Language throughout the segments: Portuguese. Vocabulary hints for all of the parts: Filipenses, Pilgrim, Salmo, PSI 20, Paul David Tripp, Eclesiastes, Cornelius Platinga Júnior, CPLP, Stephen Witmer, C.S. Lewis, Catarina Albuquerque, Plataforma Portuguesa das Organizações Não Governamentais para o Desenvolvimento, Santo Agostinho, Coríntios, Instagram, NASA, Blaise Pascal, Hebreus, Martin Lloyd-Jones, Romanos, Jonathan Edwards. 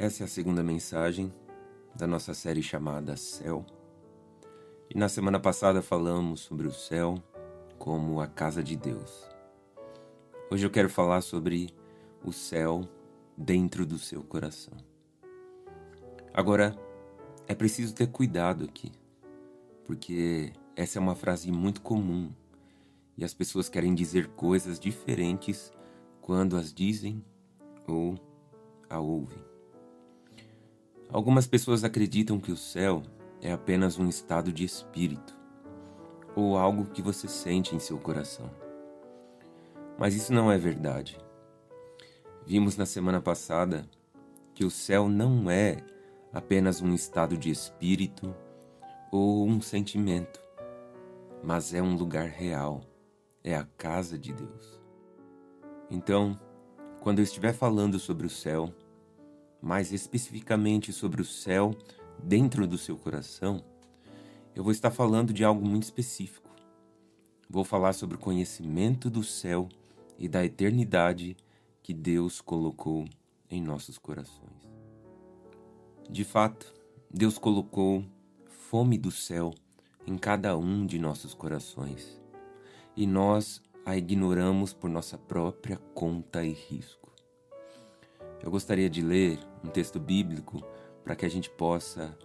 Essa é a segunda mensagem da nossa série chamada Céu. E na semana passada falamos sobre o céu como a casa de Deus. Hoje eu quero falar sobre o céu dentro do seu coração. Agora, é preciso ter cuidado aqui, porque essa é uma frase muito comum e as pessoas querem dizer coisas diferentes quando as dizem ou a ouvem. Algumas pessoas acreditam que o céu é apenas um estado de espírito ou algo que você sente em seu coração. Mas isso não é verdade. Vimos na semana passada que o céu não é apenas um estado de espírito ou um sentimento, mas é um lugar real, é a casa de Deus. Então, quando eu estiver falando sobre o céu, mais especificamente sobre o céu dentro do seu coração, eu vou estar falando de algo muito específico. Vou falar sobre o conhecimento do céu e da eternidade que Deus colocou em nossos corações. De fato, Deus colocou fome do céu em cada um de nossos corações, e nós a ignoramos por nossa própria conta e risco. Eu gostaria de ler um texto bíblico para que a gente possa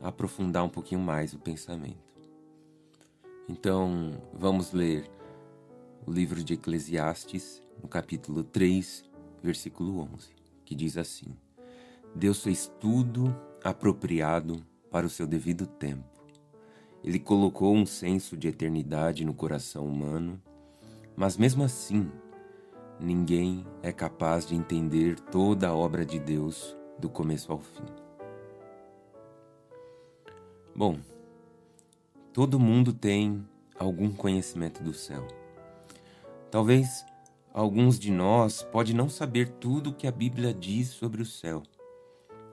aprofundar um pouquinho mais o pensamento. Então, vamos ler o livro de Eclesiastes, no capítulo 3, versículo 11, que diz assim: Deus fez tudo apropriado para o seu devido tempo. Ele colocou um senso de eternidade no coração humano, mas mesmo assim, ninguém é capaz de entender toda a obra de Deus do começo ao fim. Bom, todo mundo tem algum conhecimento do céu. Talvez alguns de nós pode não saber tudo o que a Bíblia diz sobre o céu,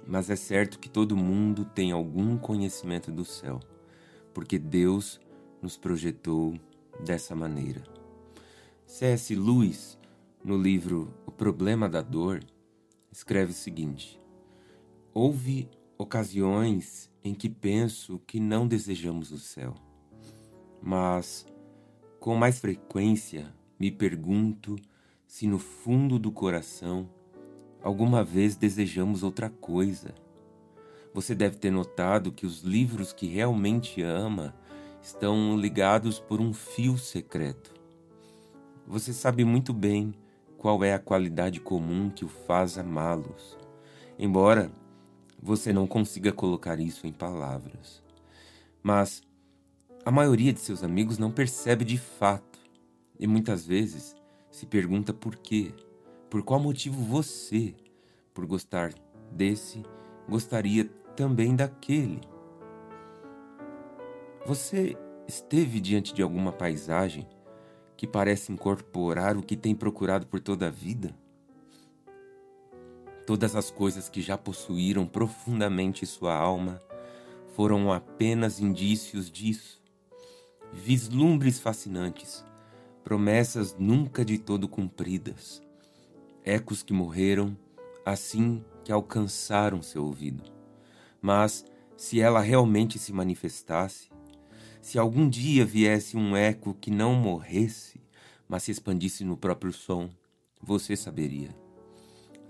mas é certo que todo mundo tem algum conhecimento do céu, porque Deus nos projetou dessa maneira. C.S. Lewis, no livro O Problema da Dor, escreve o seguinte: houve ocasiões em que penso que não desejamos o céu, mas com mais frequência me pergunto se no fundo do coração alguma vez desejamos outra coisa. Você deve ter notado que os livros que realmente ama estão ligados por um fio secreto. Você sabe muito bem qual é a qualidade comum que o faz amá-los, embora você não consiga colocar isso em palavras. Mas a maioria de seus amigos não percebe de fato, e muitas vezes se pergunta por quê, por qual motivo você, por gostar desse, gostaria também daquele. Você esteve diante de alguma paisagem que parece incorporar o que tem procurado por toda a vida? Todas as coisas que já possuíram profundamente sua alma foram apenas indícios disso, vislumbres fascinantes, promessas nunca de todo cumpridas, ecos que morreram assim que alcançaram seu ouvido. Mas se ela realmente se manifestasse, se algum dia viesse um eco que não morresse, mas se expandisse no próprio som, você saberia.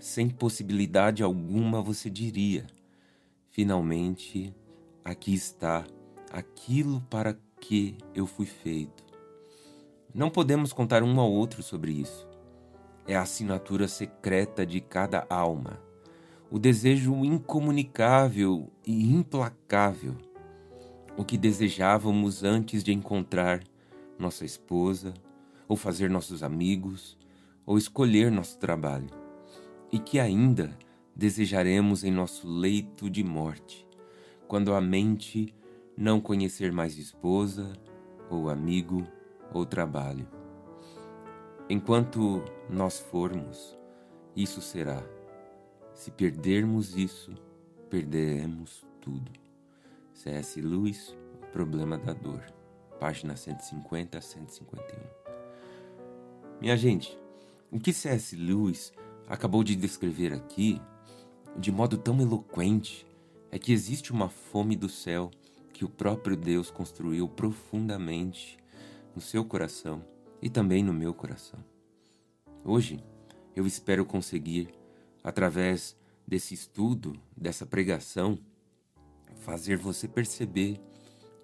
Sem possibilidade alguma você diria: finalmente, aqui está aquilo para que eu fui feito. Não podemos contar um ao outro sobre isso. É a assinatura secreta de cada alma, o desejo incomunicável e implacável. O que desejávamos antes de encontrar nossa esposa, ou fazer nossos amigos, ou escolher nosso trabalho, e que ainda desejaremos em nosso leito de morte, quando a mente não conhecer mais esposa, ou amigo, ou trabalho. Enquanto nós formos, isso será. Se perdermos isso, perderemos tudo. C.S. Lewis, O Problema da Dor, páginas 150 a 151. Minha gente, o que C.S. Lewis acabou de descrever aqui de modo tão eloquente, é que existe uma fome do céu que o próprio Deus construiu profundamente no seu coração e também no meu coração. Hoje, eu espero conseguir, através desse estudo, dessa pregação, fazer você perceber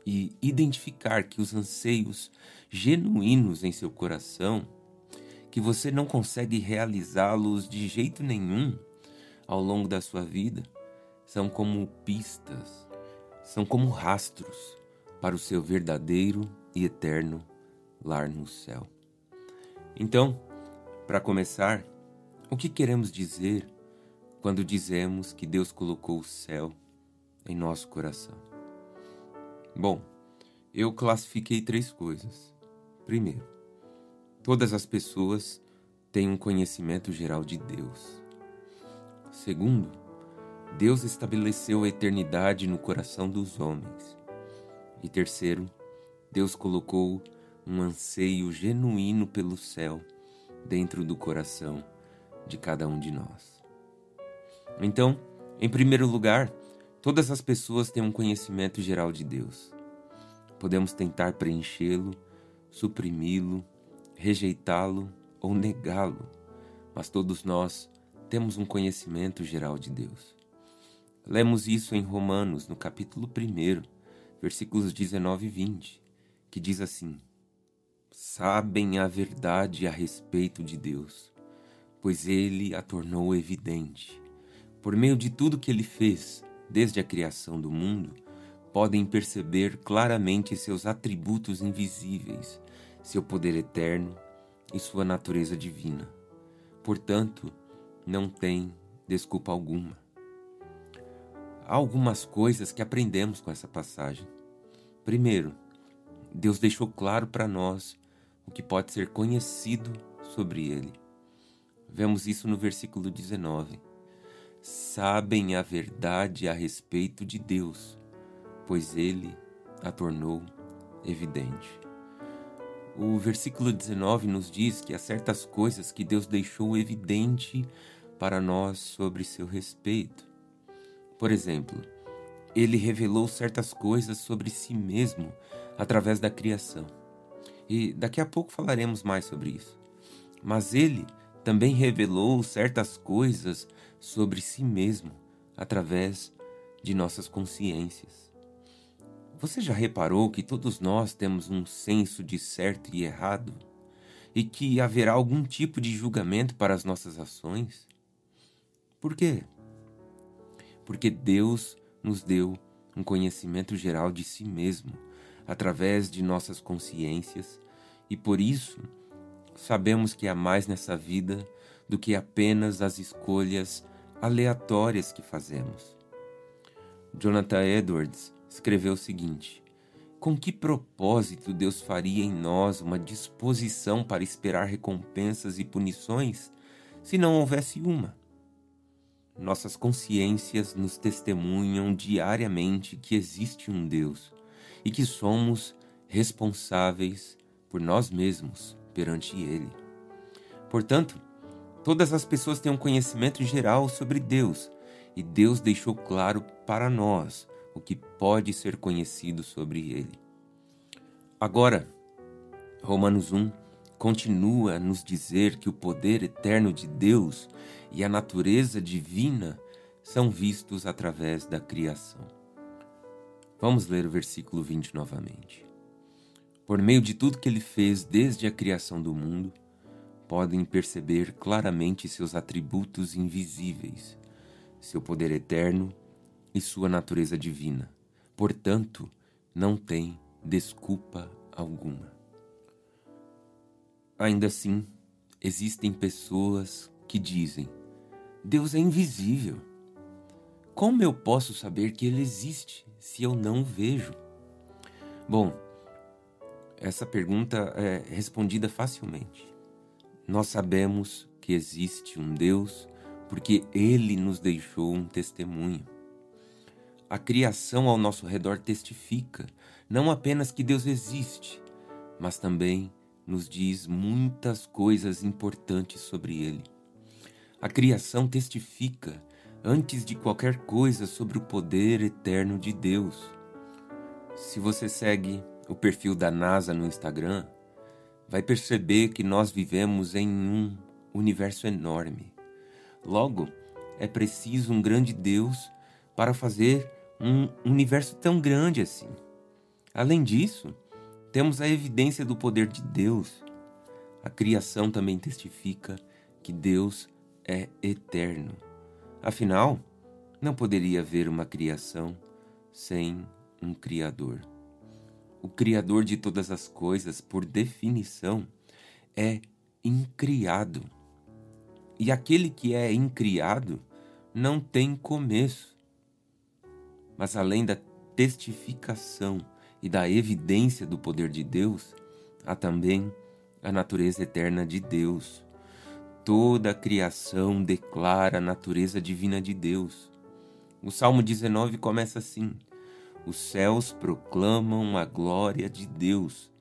e identificar que os anseios genuínos em seu coração, que você não consegue realizá-los de jeito nenhum ao longo da sua vida, são como pistas, são como rastros para o seu verdadeiro e eterno lar no céu. Então, para começar, o que queremos dizer quando dizemos que Deus colocou o céu em nosso coração? Bom, eu classifiquei 3 coisas. Primeiro, todas as pessoas têm um conhecimento geral de Deus. Segundo, Deus estabeleceu a eternidade no coração dos homens. E terceiro, Deus colocou um anseio genuíno pelo céu dentro do coração de cada um de nós. Então, em primeiro lugar, todas as pessoas têm um conhecimento geral de Deus. Podemos tentar preenchê-lo, suprimi-lo, rejeitá-lo ou negá-lo, mas todos nós temos um conhecimento geral de Deus. Lemos isso em Romanos, no capítulo 1, versículos 19 e 20, que diz assim: sabem a verdade a respeito de Deus, pois ele a tornou evidente. Por meio de tudo que ele fez, desde a criação do mundo, podem perceber claramente seus atributos invisíveis, seu poder eterno e sua natureza divina. Portanto, não tem desculpa alguma. Há algumas coisas que aprendemos com essa passagem. Primeiro, Deus deixou claro para nós o que pode ser conhecido sobre ele. Vemos isso no versículo 19. Sabem a verdade a respeito de Deus, pois ele a tornou evidente. O versículo 19 nos diz que há certas coisas que Deus deixou evidente para nós sobre seu respeito. Por exemplo, ele revelou certas coisas sobre si mesmo através da criação. E daqui a pouco falaremos mais sobre isso. Mas ele também revelou certas coisas sobre si mesmo através de nossas consciências. Você já reparou que todos nós temos um senso de certo e errado e que haverá algum tipo de julgamento para as nossas ações? Por quê? Porque Deus nos deu um conhecimento geral de si mesmo através de nossas consciências e, por isso, sabemos que há mais nessa vida do que apenas as escolhas aleatórias que fazemos. Jonathan Edwards escreveu o seguinte: com que propósito Deus faria em nós uma disposição para esperar recompensas e punições se não houvesse uma? Nossas consciências nos testemunham diariamente que existe um Deus e que somos responsáveis por nós mesmos perante ele. Portanto, todas as pessoas têm um conhecimento geral sobre Deus, e Deus deixou claro para nós o que pode ser conhecido sobre ele. Agora, Romanos 1 continua a nos dizer que o poder eterno de Deus e a natureza divina são vistos através da criação. Vamos ler o versículo 20 novamente. Por meio de tudo que ele fez desde a criação do mundo, podem perceber claramente seus atributos invisíveis, seu poder eterno e sua natureza divina. Portanto, não tem desculpa alguma. Ainda assim, existem pessoas que dizem: Deus é invisível. Como eu posso saber que ele existe se eu não o vejo? Bom, essa pergunta é respondida facilmente. Nós sabemos que existe um Deus porque ele nos deixou um testemunho. A criação ao nosso redor testifica não apenas que Deus existe, mas também nos diz muitas coisas importantes sobre ele. A criação testifica antes de qualquer coisa, sobre o poder eterno de Deus. Se você segue o perfil da NASA no Instagram, vai perceber que nós vivemos em um universo enorme. Logo, é preciso um grande Deus para fazer um universo tão grande assim. Além disso, temos a evidência do poder de Deus. A criação também testifica que Deus é eterno. Afinal, não poderia haver uma criação sem um Criador. O Criador de todas as coisas, por definição, é incriado. E aquele que é incriado não tem começo. Mas além da testificação e da evidência do poder de Deus, há também a natureza eterna de Deus. Toda a criação declara a natureza divina de Deus. O Salmo 19 começa assim: os céus proclamam a glória de Deus.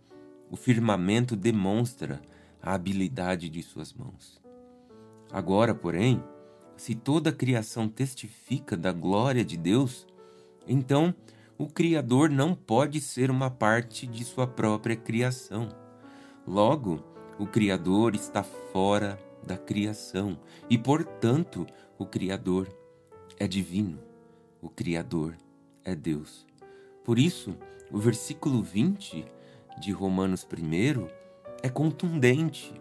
O firmamento demonstra a habilidade de suas mãos. Agora, porém, se toda a criação testifica da glória de Deus, então o Criador não pode ser uma parte de sua própria criação. Logo, o Criador está fora da criação e, portanto, o Criador é divino. O Criador é Deus. Por isso, o versículo 20 de Romanos 1 é contundente,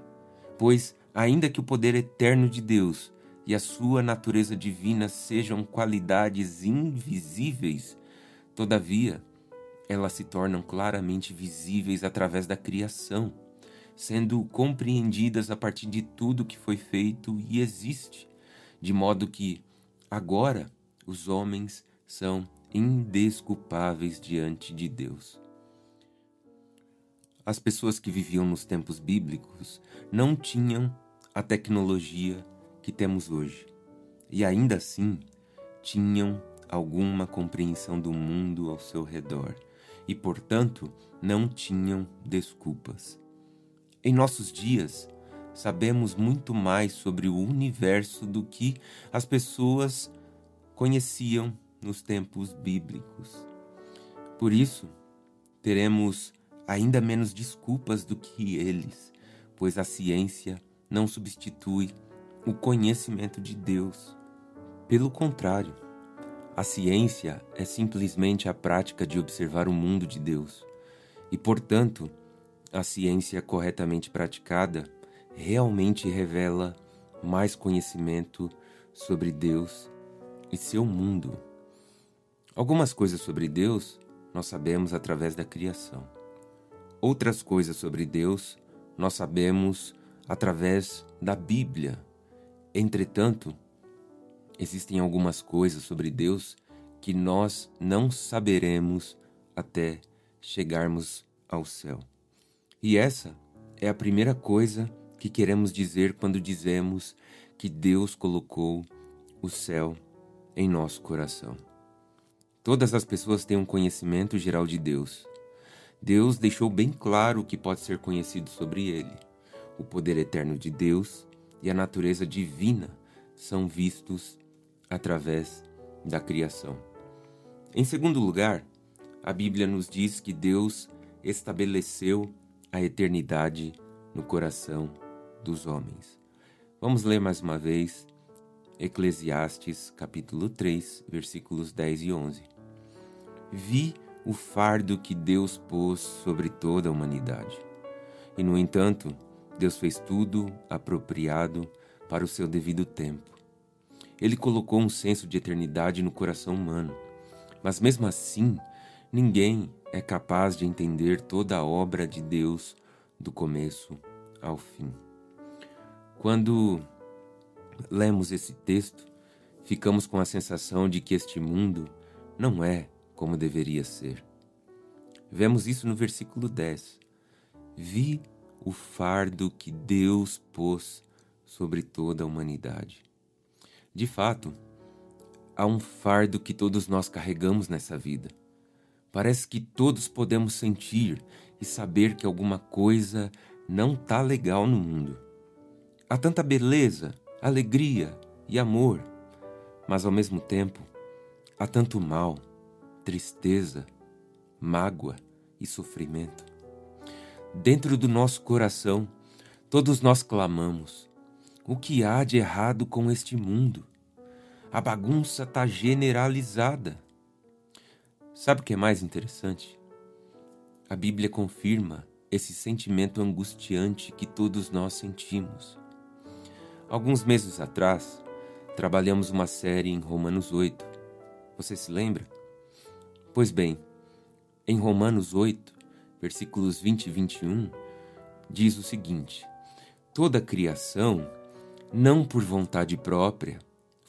pois, ainda que o poder eterno de Deus e a sua natureza divina sejam qualidades invisíveis, todavia, elas se tornam claramente visíveis através da criação, sendo compreendidas a partir de tudo que foi feito e existe, de modo que, agora, os homens são indesculpáveis diante de Deus. As pessoas que viviam nos tempos bíblicos não tinham a tecnologia que temos hoje, e ainda assim tinham alguma compreensão do mundo ao seu redor e, portanto, não tinham desculpas. Em nossos dias, sabemos muito mais sobre o universo do que as pessoas conheciam nos tempos bíblicos. Por isso, teremos ainda menos desculpas do que eles, pois a ciência não substitui o conhecimento de Deus. Pelo contrário, a ciência é simplesmente a prática de observar o mundo de Deus e, portanto, a ciência corretamente praticada realmente revela mais conhecimento sobre Deus e seu mundo. Algumas coisas sobre Deus nós sabemos através da criação. Outras coisas sobre Deus nós sabemos através da Bíblia. Entretanto, existem algumas coisas sobre Deus que nós não saberemos até chegarmos ao céu. E essa é a primeira coisa que queremos dizer quando dizemos que Deus colocou o céu em nosso coração. Todas as pessoas têm um conhecimento geral de Deus. Deus deixou bem claro o que pode ser conhecido sobre Ele. O poder eterno de Deus e a natureza divina são vistos através da criação. Em segundo lugar, a Bíblia nos diz que Deus estabeleceu a eternidade no coração dos homens. Vamos ler mais uma vez Eclesiastes capítulo 3, versículos 10 e 11. Vi o fardo que Deus pôs sobre toda a humanidade. E, no entanto, Deus fez tudo apropriado para o seu devido tempo. Ele colocou um senso de eternidade no coração humano, mas mesmo assim, ninguém é capaz de entender toda a obra de Deus do começo ao fim. Quando lemos esse texto, ficamos com a sensação de que este mundo não é como deveria ser. Vemos isso no versículo 10. Vi o fardo que Deus pôs sobre toda a humanidade. De fato, há um fardo que todos nós carregamos nessa vida. Parece que todos podemos sentir e saber que alguma coisa não está legal no mundo. Há tanta beleza, alegria e amor, Mas ao mesmo tempo, há tanto mal, tristeza, mágoa e sofrimento. Dentro do nosso coração, todos nós clamamos: o que há de errado com este mundo? A bagunça está generalizada. Sabe o que é mais interessante? A Bíblia confirma esse sentimento angustiante que todos nós sentimos. Alguns meses atrás, trabalhamos uma série em Romanos 8. Você se lembra? Pois bem, em Romanos 8, versículos 20 e 21, diz o seguinte: toda a criação, não por vontade própria,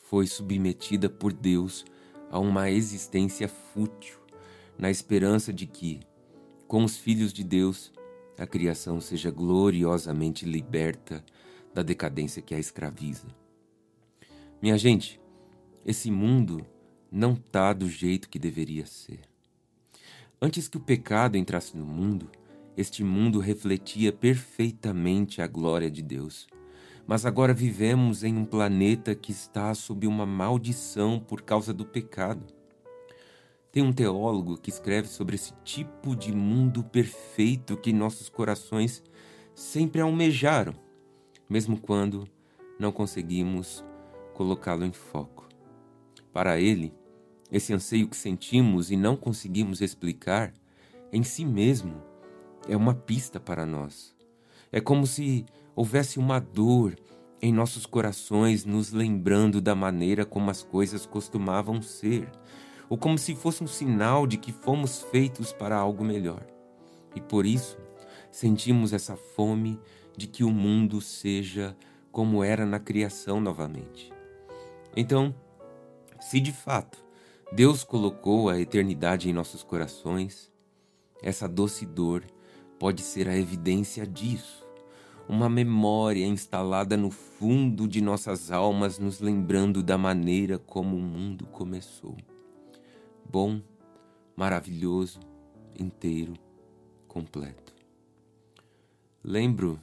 foi submetida por Deus a uma existência fútil, na esperança de que, com os filhos de Deus, a criação seja gloriosamente liberta da decadência que a escraviza. Minha gente, esse mundo não está do jeito que deveria ser. Antes que o pecado entrasse no mundo, este mundo refletia perfeitamente a glória de Deus. Mas agora vivemos em um planeta que está sob uma maldição por causa do pecado. Tem um teólogo que escreve sobre esse tipo de mundo perfeito que nossos corações sempre almejaram, mesmo quando não conseguimos colocá-lo em foco. Para ele, esse anseio que sentimos e não conseguimos explicar, em si mesmo, é uma pista para nós. É como se houvesse uma dor em nossos corações nos lembrando da maneira como as coisas costumavam ser, ou como se fosse um sinal de que fomos feitos para algo melhor. E por isso, sentimos essa fome de que o mundo seja como era na criação novamente. Então, se de fato Deus colocou a eternidade em nossos corações, essa doce dor pode ser a evidência disso. Uma memória instalada no fundo de nossas almas, nos lembrando da maneira como o mundo começou. Bom, maravilhoso, inteiro, completo. Lembro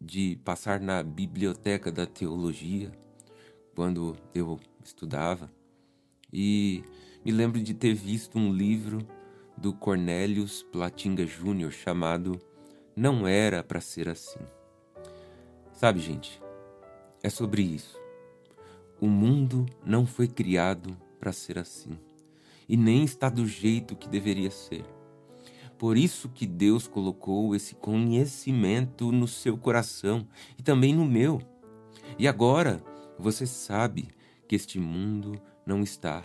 de passar na biblioteca da teologia, quando eu estudava, e me lembro de ter visto um livro do Cornelius Platinga Júnior chamado Não Era Pra Ser Assim. Sabe, gente, é sobre isso. O mundo não foi criado para ser assim, e nem está do jeito que deveria ser. Por isso que Deus colocou esse conhecimento no seu coração e também no meu. E agora você sabe que este mundo não está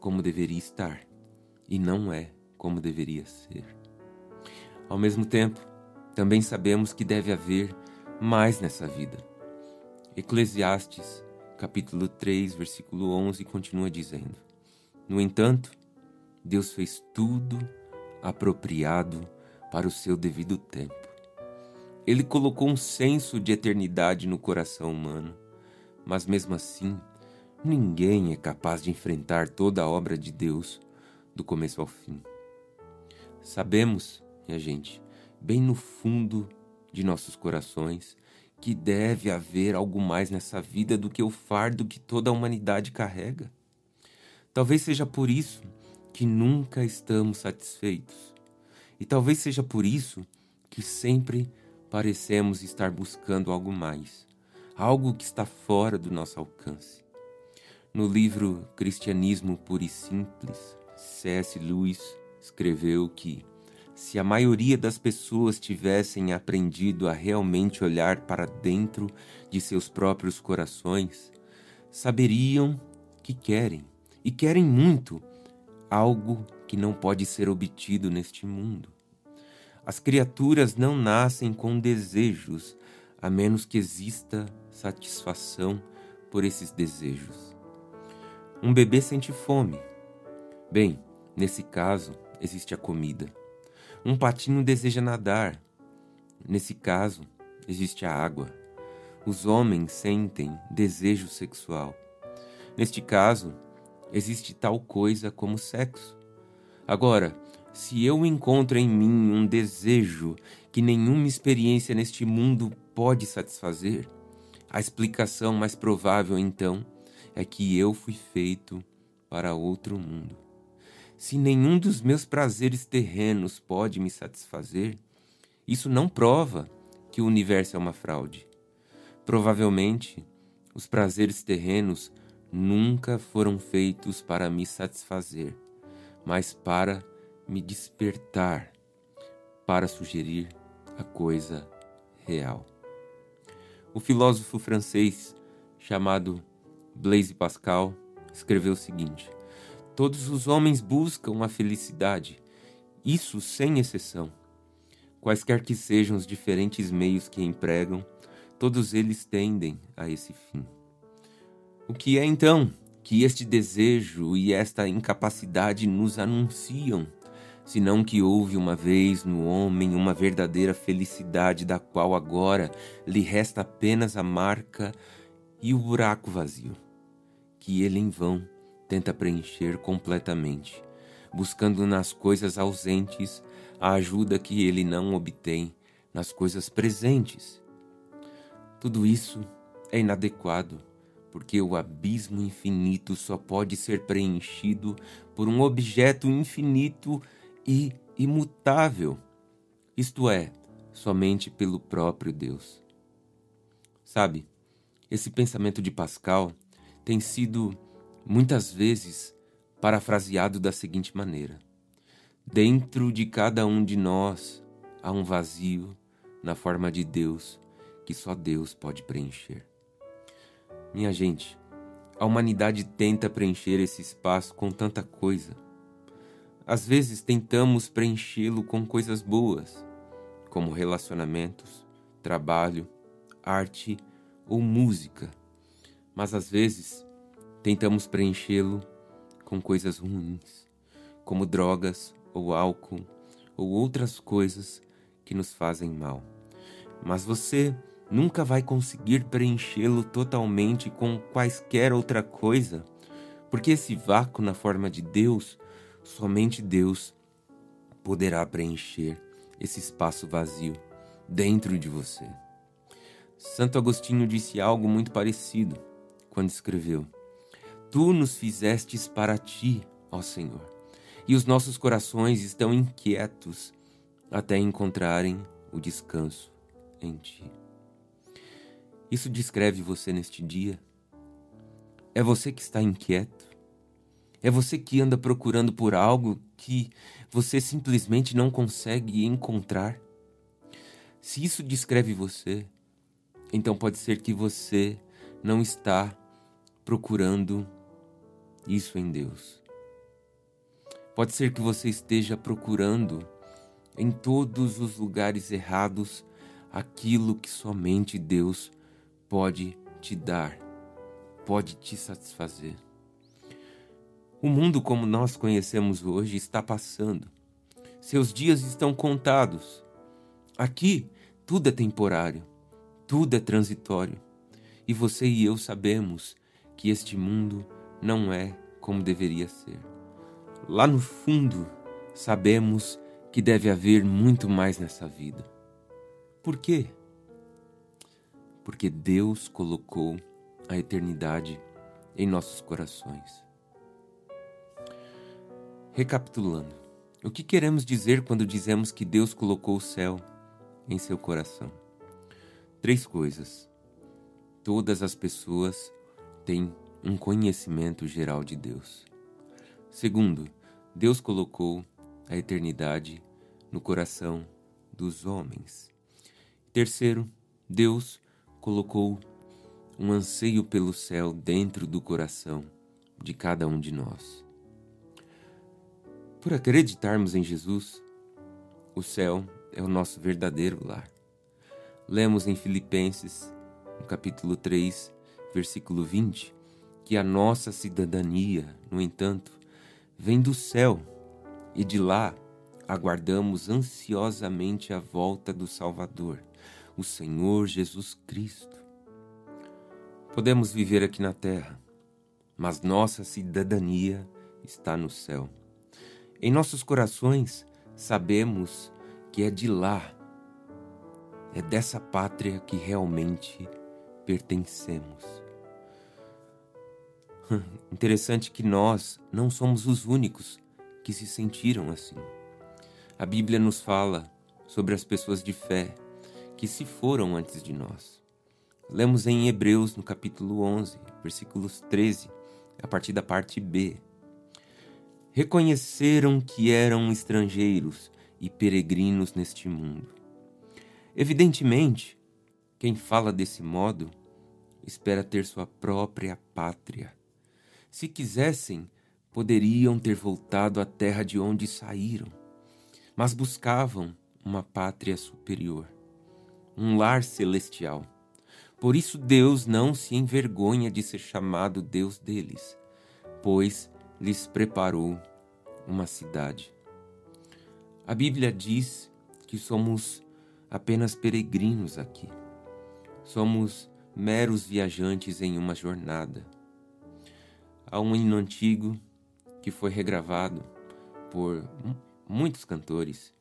como deveria estar e não é como deveria ser. Ao mesmo tempo, também sabemos que deve haver mais nessa vida. Eclesiastes, capítulo 3, versículo 11, continua dizendo: no entanto, Deus fez tudo apropriado para o seu devido tempo. Ele colocou um senso de eternidade no coração humano, mas mesmo assim, ninguém é capaz de enfrentar toda a obra de Deus do começo ao fim. Sabemos, minha gente, bem no fundo de nossos corações, que deve haver algo mais nessa vida do que o fardo que toda a humanidade carrega. Talvez seja por isso que nunca estamos satisfeitos. E talvez seja por isso que sempre parecemos estar buscando algo mais, algo que está fora do nosso alcance. No livro Cristianismo Puro e Simples, C.S. Lewis escreveu que se a maioria das pessoas tivessem aprendido a realmente olhar para dentro de seus próprios corações, saberiam que querem, e querem muito, algo que não pode ser obtido neste mundo. As criaturas não nascem com desejos, a menos que exista satisfação por esses desejos. Um bebê sente fome. Bem, nesse caso, existe a comida. Um patinho deseja nadar. Nesse caso, existe a água. Os homens sentem desejo sexual. Neste caso, existe tal coisa como sexo. Agora, se eu encontro em mim um desejo que nenhuma experiência neste mundo pode satisfazer, a explicação mais provável, então, é que eu fui feito para outro mundo. Se nenhum dos meus prazeres terrenos pode me satisfazer, isso não prova que o universo é uma fraude. Provavelmente, os prazeres terrenos nunca foram feitos para me satisfazer, mas para me despertar, para sugerir a coisa real. O filósofo francês chamado Blaise Pascal escreveu o seguinte: todos os homens buscam a felicidade, isso sem exceção. Quaisquer que sejam os diferentes meios que empregam, todos eles tendem a esse fim. O que é, então, que este desejo e esta incapacidade nos anunciam, senão que houve uma vez no homem uma verdadeira felicidade, da qual agora lhe resta apenas a marca e o buraco vazio, que ele em vão tenta preencher completamente, buscando nas coisas ausentes a ajuda que ele não obtém nas coisas presentes. Tudo isso é inadequado, porque o abismo infinito só pode ser preenchido por um objeto infinito e imutável, isto é, somente pelo próprio Deus. Sabe, esse pensamento de Pascal tem sido muitas vezes parafraseado da seguinte maneira: dentro de cada um de nós há um vazio na forma de Deus que só Deus pode preencher. Minha gente, a humanidade tenta preencher esse espaço com tanta coisa. Às vezes tentamos preenchê-lo com coisas boas, como relacionamentos, trabalho, arte ou música. Mas às vezes tentamos preenchê-lo com coisas ruins, como drogas ou álcool ou outras coisas que nos fazem mal. Mas você nunca vai conseguir preenchê-lo totalmente com quaisquer outra coisa, porque esse vácuo na forma de Deus, somente Deus poderá preencher esse espaço vazio dentro de você. Santo Agostinho disse algo muito parecido quando escreveu: tu nos fizestes para ti, ó Senhor, e os nossos corações estão inquietos até encontrarem o descanso em ti. Isso descreve você neste dia? É você que está inquieto? É você que anda procurando por algo que você simplesmente não consegue encontrar? Se isso descreve você, então pode ser que você não está procurando isso em Deus. Pode ser que você esteja procurando em todos os lugares errados aquilo que somente Deus pode te dar, pode te satisfazer. O mundo como nós conhecemos hoje está passando. Seus dias estão contados. Aqui tudo é temporário, tudo é transitório. E você e eu sabemos que este mundo não é como deveria ser. Lá no fundo, sabemos que deve haver muito mais nessa vida. Por quê? Porque Deus colocou a eternidade em nossos corações. Recapitulando, o que queremos dizer quando dizemos que Deus colocou o céu em seu coração? 3 coisas. Todas as pessoas têm um conhecimento geral de Deus. 2, Deus colocou a eternidade no coração dos homens. 3, Deus colocou um anseio pelo céu dentro do coração de cada um de nós. Por acreditarmos em Jesus, o céu é o nosso verdadeiro lar. Lemos em Filipenses, no capítulo 3, versículo 20, que a nossa cidadania, no entanto, vem do céu, e de lá aguardamos ansiosamente a volta do Salvador, o Senhor Jesus Cristo. Podemos viver aqui na terra, mas nossa cidadania está no céu. Em nossos corações sabemos que é de lá, é dessa pátria que realmente pertencemos. Interessante que nós não somos os únicos que se sentiram assim. A Bíblia nos fala sobre as pessoas de fé que se foram antes de nós. Lemos em Hebreus, no capítulo 11, versículos 13, a partir da parte B. Reconheceram que eram estrangeiros e peregrinos neste mundo. Evidentemente, quem fala desse modo espera ter sua própria pátria. Se quisessem, poderiam ter voltado à terra de onde saíram, mas buscavam uma pátria superior, um lar celestial. Por isso Deus não se envergonha de ser chamado Deus deles, pois lhes preparou uma cidade. A Bíblia diz que somos apenas peregrinos aqui. Somos meros viajantes em uma jornada. Há um hino antigo que foi regravado por muitos cantores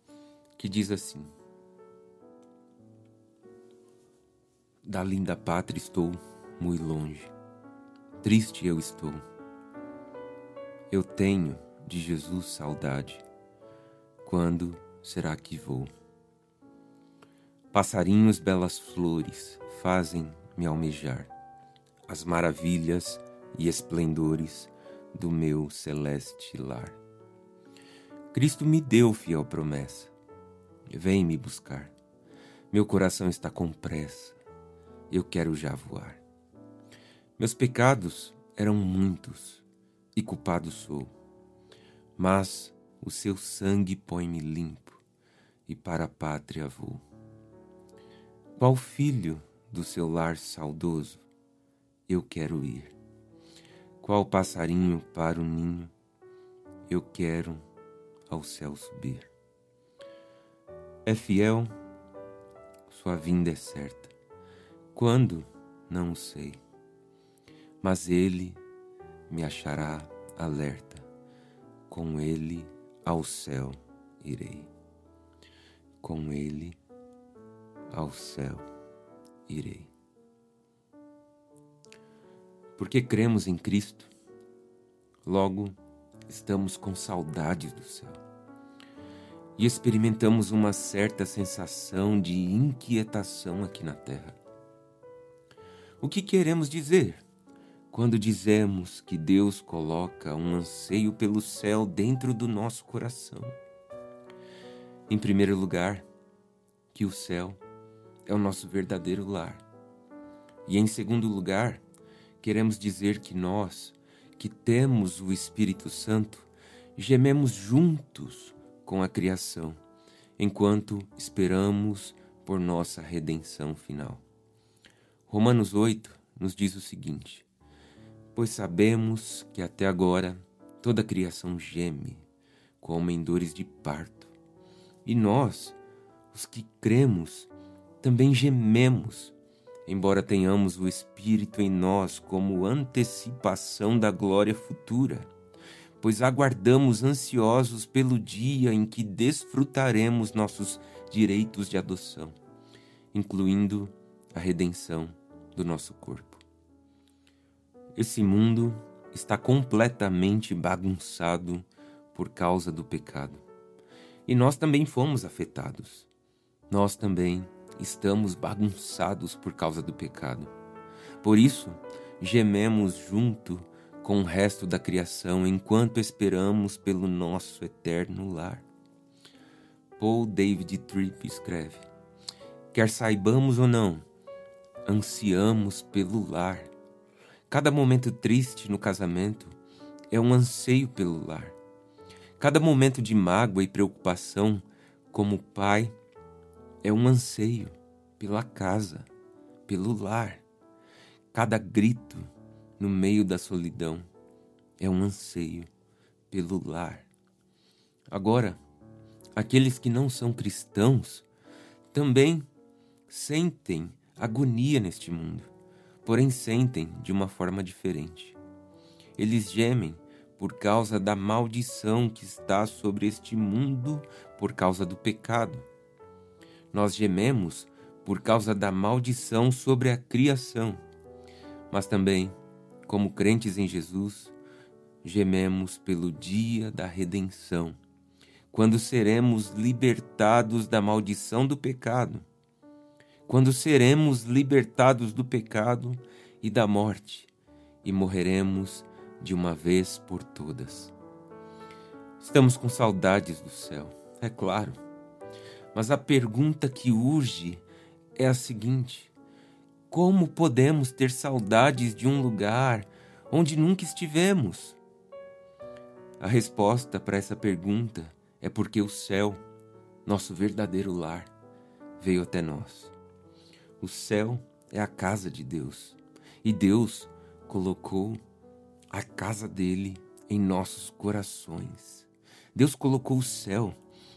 que diz assim: da linda pátria estou muito longe, triste eu estou. Eu tenho de Jesus saudade, quando será que vou? Passarinhos, belas flores, fazem-me almejar as maravilhas e esplendores do meu celeste lar. Cristo me deu fiel promessa, vem me buscar. Meu coração está com pressa, eu quero já voar. Meus pecados eram muitos e culpado sou, mas o seu sangue põe-me limpo e para a pátria vou. Qual filho do seu lar saudoso eu quero ir? Qual passarinho para o ninho eu quero ao céu subir? É fiel, sua vinda é certa. Quando, não sei, mas ele me achará alerta. Com ele ao céu irei. Com ele ao céu irei. Porque cremos em Cristo, logo estamos com saudades do céu e experimentamos uma certa sensação de inquietação aqui na terra. O que queremos dizer quando dizemos que Deus coloca um anseio pelo céu dentro do nosso coração? Em primeiro lugar, que o céu é o nosso verdadeiro lar. E em segundo lugar, queremos dizer que nós, que temos o Espírito Santo, gememos juntos com a criação, enquanto esperamos por nossa redenção final. Romanos 8 nos diz o seguinte: pois sabemos que até agora toda a criação geme, como em dores de parto. E nós, os que cremos, também gememos, embora tenhamos o Espírito em nós como antecipação da glória futura, pois aguardamos ansiosos pelo dia em que desfrutaremos nossos direitos de adoção, incluindo a redenção do nosso corpo. Esse mundo está completamente bagunçado por causa do pecado, e nós também fomos afetados. Nós também estamos bagunçados por causa do pecado. Por isso, gememos junto com o resto da criação enquanto esperamos pelo nosso eterno lar. Paul David Tripp escreve: quer saibamos ou não, ansiamos pelo lar. Cada momento triste no casamento é um anseio pelo lar. Cada momento de mágoa e preocupação como pai é um anseio pela casa, pelo lar. Cada grito no meio da solidão é um anseio pelo lar. Agora, aqueles que não são cristãos também sentem agonia neste mundo, porém sentem de uma forma diferente. Eles gemem por causa da maldição que está sobre este mundo por causa do pecado. Nós gememos por causa da maldição sobre a criação, mas também como crentes em Jesus, gememos pelo dia da redenção, quando seremos libertados da maldição do pecado, quando seremos libertados do pecado e da morte e morreremos de uma vez por todas. Estamos com saudades do céu, é claro, mas a pergunta que urge é a seguinte: como podemos ter saudades de um lugar onde nunca estivemos? A resposta para essa pergunta é porque o céu, nosso verdadeiro lar, veio até nós. O céu é a casa de Deus e Deus colocou a casa dele em nossos corações. Deus colocou o céu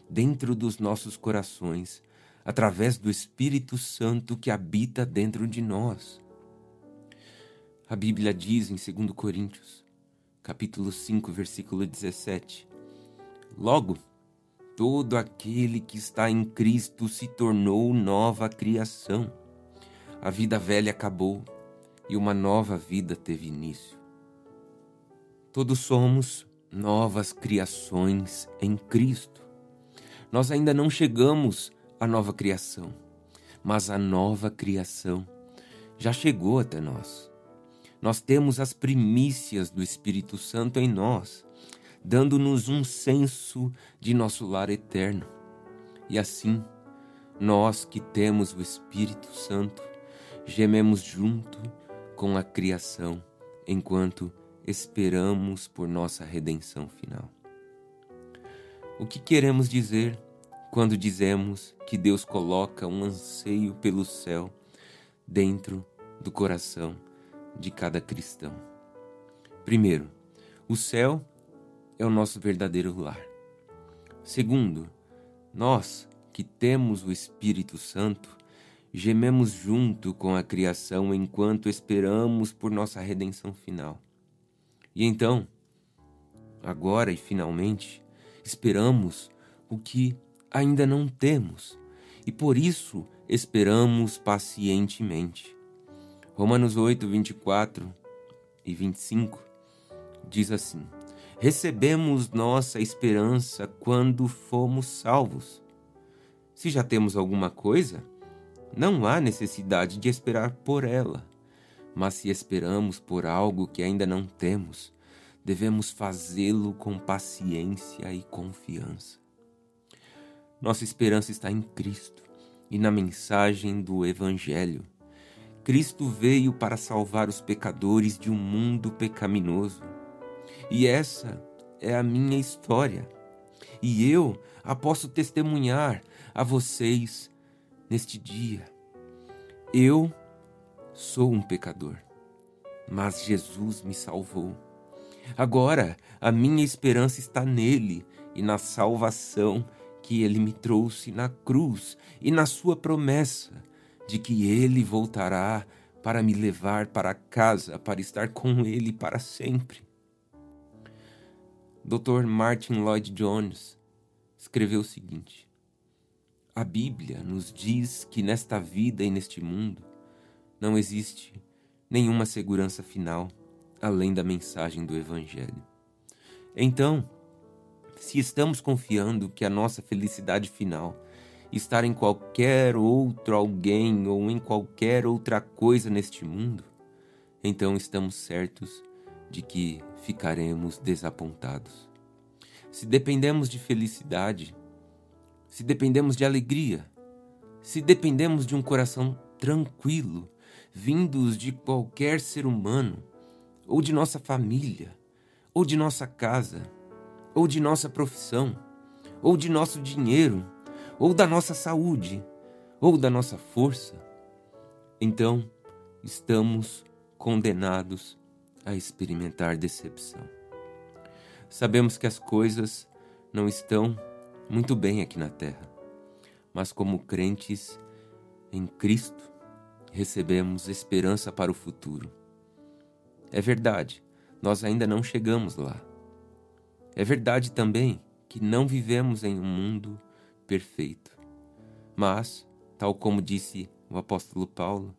dentro dos nossos corações através do Espírito Santo que habita dentro de nós. A Bíblia diz em 2 Coríntios, capítulo 5, versículo 17, logo, todo aquele que está em Cristo se tornou nova criação. A vida velha acabou e uma nova vida teve início. Todos somos novas criações em Cristo. Nós ainda não chegamos a nova criação, mas a nova criação já chegou até nós. Nós temos as primícias do Espírito Santo em nós, dando-nos um senso de nosso lar eterno. E assim, nós que temos o Espírito Santo, gememos junto com a criação, enquanto esperamos por nossa redenção final. O que queremos dizer quando dizemos que Deus coloca um anseio pelo céu dentro do coração de cada cristão? Primeiro, o céu é o nosso verdadeiro lar. Segundo, nós que temos o Espírito Santo, gememos junto com a criação enquanto esperamos por nossa redenção final. E então, agora e finalmente, esperamos o que ainda não temos, e por isso esperamos pacientemente. Romanos 8, 24 e 25 diz assim: recebemos nossa esperança quando fomos salvos. Se já temos alguma coisa, não há necessidade de esperar por ela. Mas se esperamos por algo que ainda não temos, devemos fazê-lo com paciência e confiança. Nossa esperança está em Cristo e na mensagem do Evangelho. Cristo veio para salvar os pecadores de um mundo pecaminoso. E essa é a minha história. E eu a posso testemunhar a vocês neste dia. Eu sou um pecador, mas Jesus me salvou. Agora a minha esperança está nele e na salvação que ele me trouxe na cruz e na sua promessa de que ele voltará para me levar para casa, para estar com ele para sempre. Dr. Martin Lloyd-Jones escreveu o seguinte: a Bíblia nos diz que nesta vida e neste mundo não existe nenhuma segurança final além da mensagem do Evangelho. Então, se estamos confiando que a nossa felicidade final está em qualquer outro alguém ou em qualquer outra coisa neste mundo, então estamos certos de que ficaremos desapontados. Se dependemos de felicidade, se dependemos de alegria, se dependemos de um coração tranquilo, vindos de qualquer ser humano, ou de nossa família, ou de nossa casa, ou de nossa profissão, ou de nosso dinheiro, ou da nossa saúde, ou da nossa força, então estamos condenados a experimentar decepção. Sabemos que as coisas não estão muito bem aqui na terra, mas como crentes em Cristo, recebemos esperança para o futuro. É verdade, nós ainda não chegamos lá. É verdade também que não vivemos em um mundo perfeito. Mas, tal como disse o apóstolo Paulo,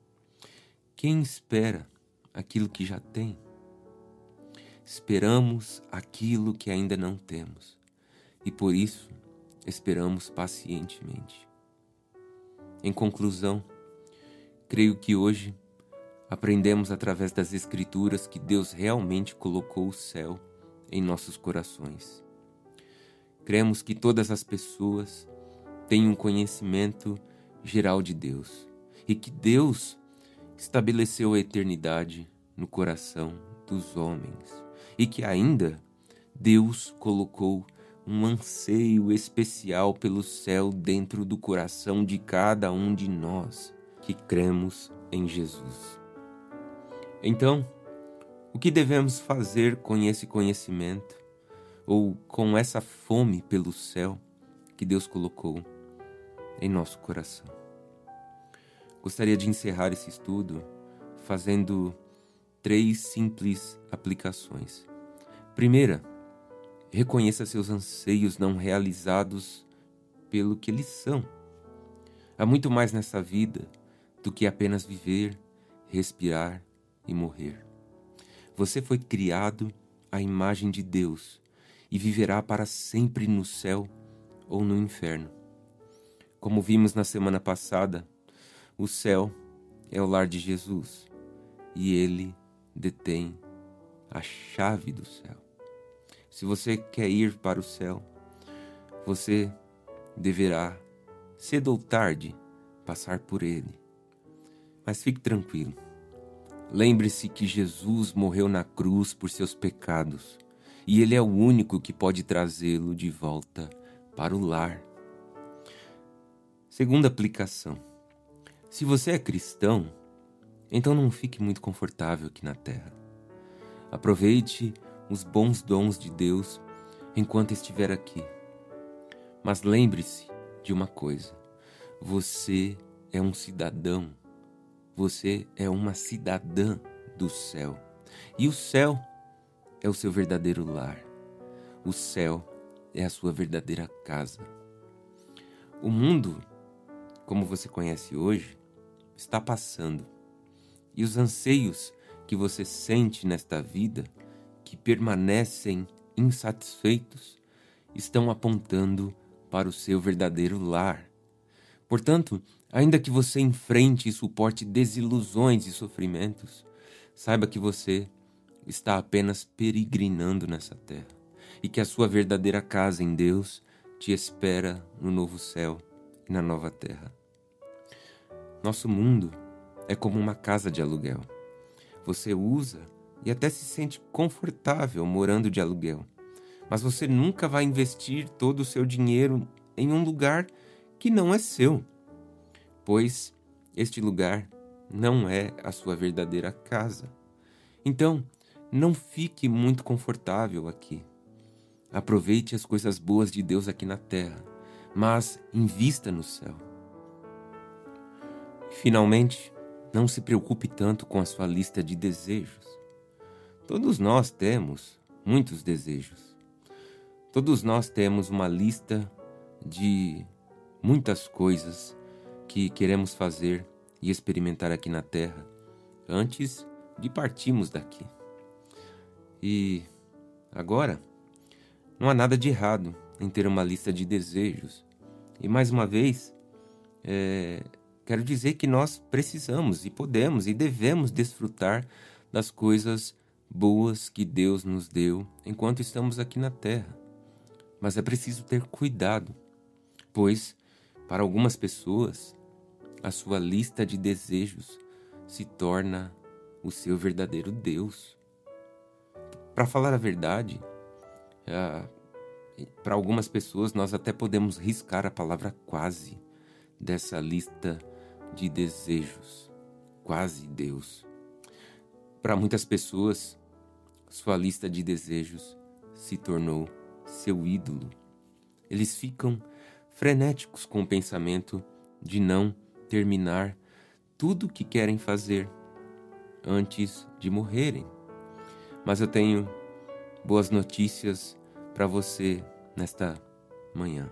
quem espera aquilo que já tem esperamos aquilo que ainda não temos, e por isso esperamos pacientemente. Em conclusão, creio que hoje aprendemos através das Escrituras que Deus realmente colocou o céu em nossos corações. Cremos que todas as pessoas têm um conhecimento geral de Deus e que Deus estabeleceu a eternidade no coração dos homens e que ainda Deus colocou um anseio especial pelo céu dentro do coração de cada um de nós que cremos em Jesus. Então, o que devemos fazer com esse conhecimento ou com essa fome pelo céu que Deus colocou em nosso coração? Gostaria de encerrar esse estudo fazendo 3 simples aplicações. Primeira, reconheça seus anseios não realizados pelo que eles são. Há muito mais nessa vida do que apenas viver, respirar e morrer. Você foi criado à imagem de Deus e viverá para sempre no céu ou no inferno. Como vimos na semana passada, o céu é o lar de Jesus e ele detém a chave do céu. Se você quer ir para o céu, você deverá, cedo ou tarde, passar por ele. Mas fique tranquilo. Lembre-se que Jesus morreu na cruz por seus pecados e ele é o único que pode trazê-lo de volta para o lar. Segunda aplicação. Se você é cristão, então não fique muito confortável aqui na terra. Aproveite os bons dons de Deus enquanto estiver aqui. Mas lembre-se de uma coisa: você é um cidadão, você é uma cidadã do céu. E o céu é o seu verdadeiro lar. O céu é a sua verdadeira casa. O mundo, como você conhece hoje, está passando. E os anseios que você sente nesta vida, que permanecem insatisfeitos, estão apontando para o seu verdadeiro lar. Portanto, ainda que você enfrente e suporte desilusões e sofrimentos, saiba que você está apenas peregrinando nessa terra e que a sua verdadeira casa em Deus te espera no novo céu e na nova terra. Nosso mundo é como uma casa de aluguel. Você usa e até se sente confortável morando de aluguel, mas você nunca vai investir todo o seu dinheiro em um lugar que não é seu, pois este lugar não é a sua verdadeira casa. Então, não fique muito confortável aqui. Aproveite as coisas boas de Deus aqui na terra, mas invista no céu. Finalmente, não se preocupe tanto com a sua lista de desejos. Todos nós temos muitos desejos. Todos nós temos uma lista de muitas coisas que queremos fazer e experimentar aqui na Terra antes de partirmos daqui. E agora, não há nada de errado em ter uma lista de desejos. E mais uma vez, quero dizer que nós precisamos e podemos e devemos desfrutar das coisas boas que Deus nos deu enquanto estamos aqui na terra. Mas é preciso ter cuidado, pois, para algumas pessoas, a sua lista de desejos se torna o seu verdadeiro Deus. Para falar a verdade, para algumas pessoas nós até podemos riscar a palavra quase dessa lista de desejos. Quase Deus. Para muitas pessoas, sua lista de desejos se tornou seu ídolo. Eles ficam frenéticos com o pensamento de não terminar tudo o que querem fazer antes de morrerem. Mas eu tenho boas notícias para você nesta manhã.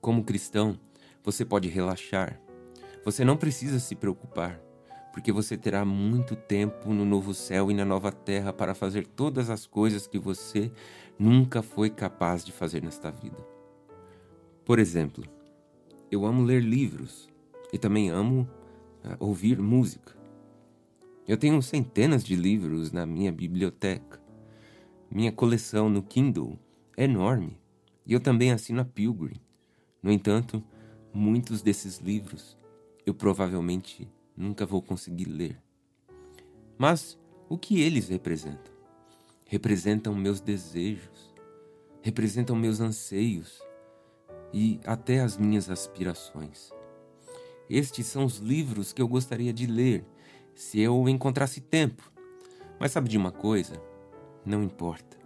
Como cristão, você pode relaxar. Você não precisa se preocupar, porque você terá muito tempo no novo céu e na nova terra para fazer todas as coisas que você nunca foi capaz de fazer nesta vida. Por exemplo, eu amo ler livros e também amo ouvir música. Eu tenho centenas de livros na minha biblioteca. Minha coleção no Kindle é enorme e eu também assino a Pilgrim. No entanto, muitos desses livros eu provavelmente nunca vou conseguir ler. Mas o que eles representam? Representam meus desejos, representam meus anseios e até as minhas aspirações. Estes são os livros que eu gostaria de ler se eu encontrasse tempo. Mas sabe de uma coisa? Não importa.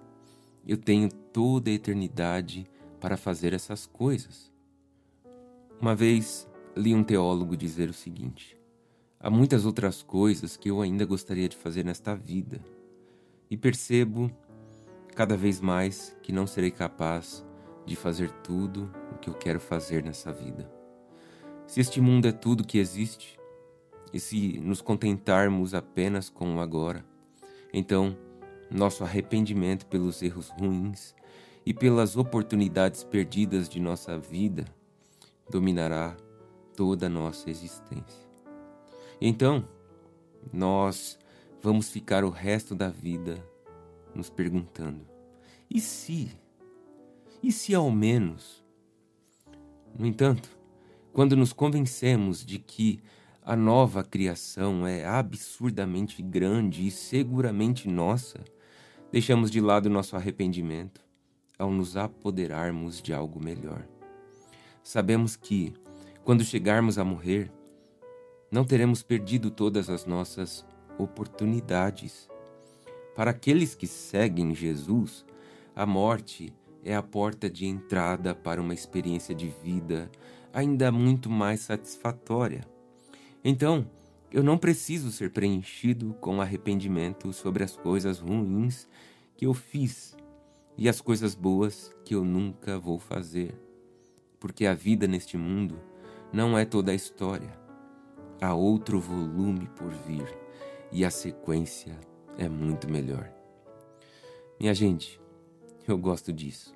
Eu tenho toda a eternidade para fazer essas coisas. Uma vez li um teólogo dizer o seguinte: há muitas outras coisas que eu ainda gostaria de fazer nesta vida, e percebo cada vez mais que não serei capaz de fazer tudo o que eu quero fazer nessa vida. Se este mundo é tudo que existe, e se nos contentarmos apenas com o agora, então nosso arrependimento pelos erros ruins e pelas oportunidades perdidas de nossa vida dominará toda a nossa existência. Então, nós vamos ficar o resto da vida nos perguntando: e se? E se ao menos? No entanto, quando nos convencemos de que a nova criação é absurdamente grande e seguramente nossa, deixamos de lado nosso arrependimento ao nos apoderarmos de algo melhor. Sabemos que, quando chegarmos a morrer, não teremos perdido todas as nossas oportunidades. Para aqueles que seguem Jesus, a morte é a porta de entrada para uma experiência de vida ainda muito mais satisfatória. Então, eu não preciso ser preenchido com arrependimento sobre as coisas ruins que eu fiz e as coisas boas que eu nunca vou fazer. Porque a vida neste mundo não é toda a história. Há outro volume por vir e a sequência é muito melhor. Minha gente, eu gosto disso.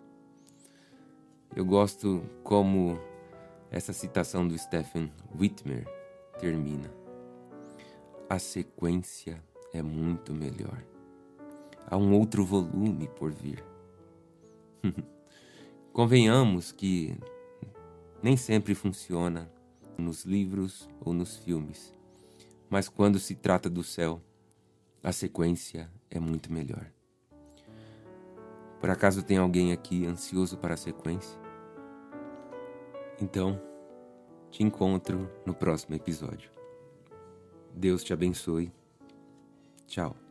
Eu gosto como essa citação do Stephen Witmer termina: a sequência é muito melhor. Há um outro volume por vir. Convenhamos que nem sempre funciona nos livros ou nos filmes, mas quando se trata do céu, a sequência é muito melhor. Por acaso tem alguém aqui ansioso para a sequência? Então, te encontro no próximo episódio. Deus te abençoe. Tchau.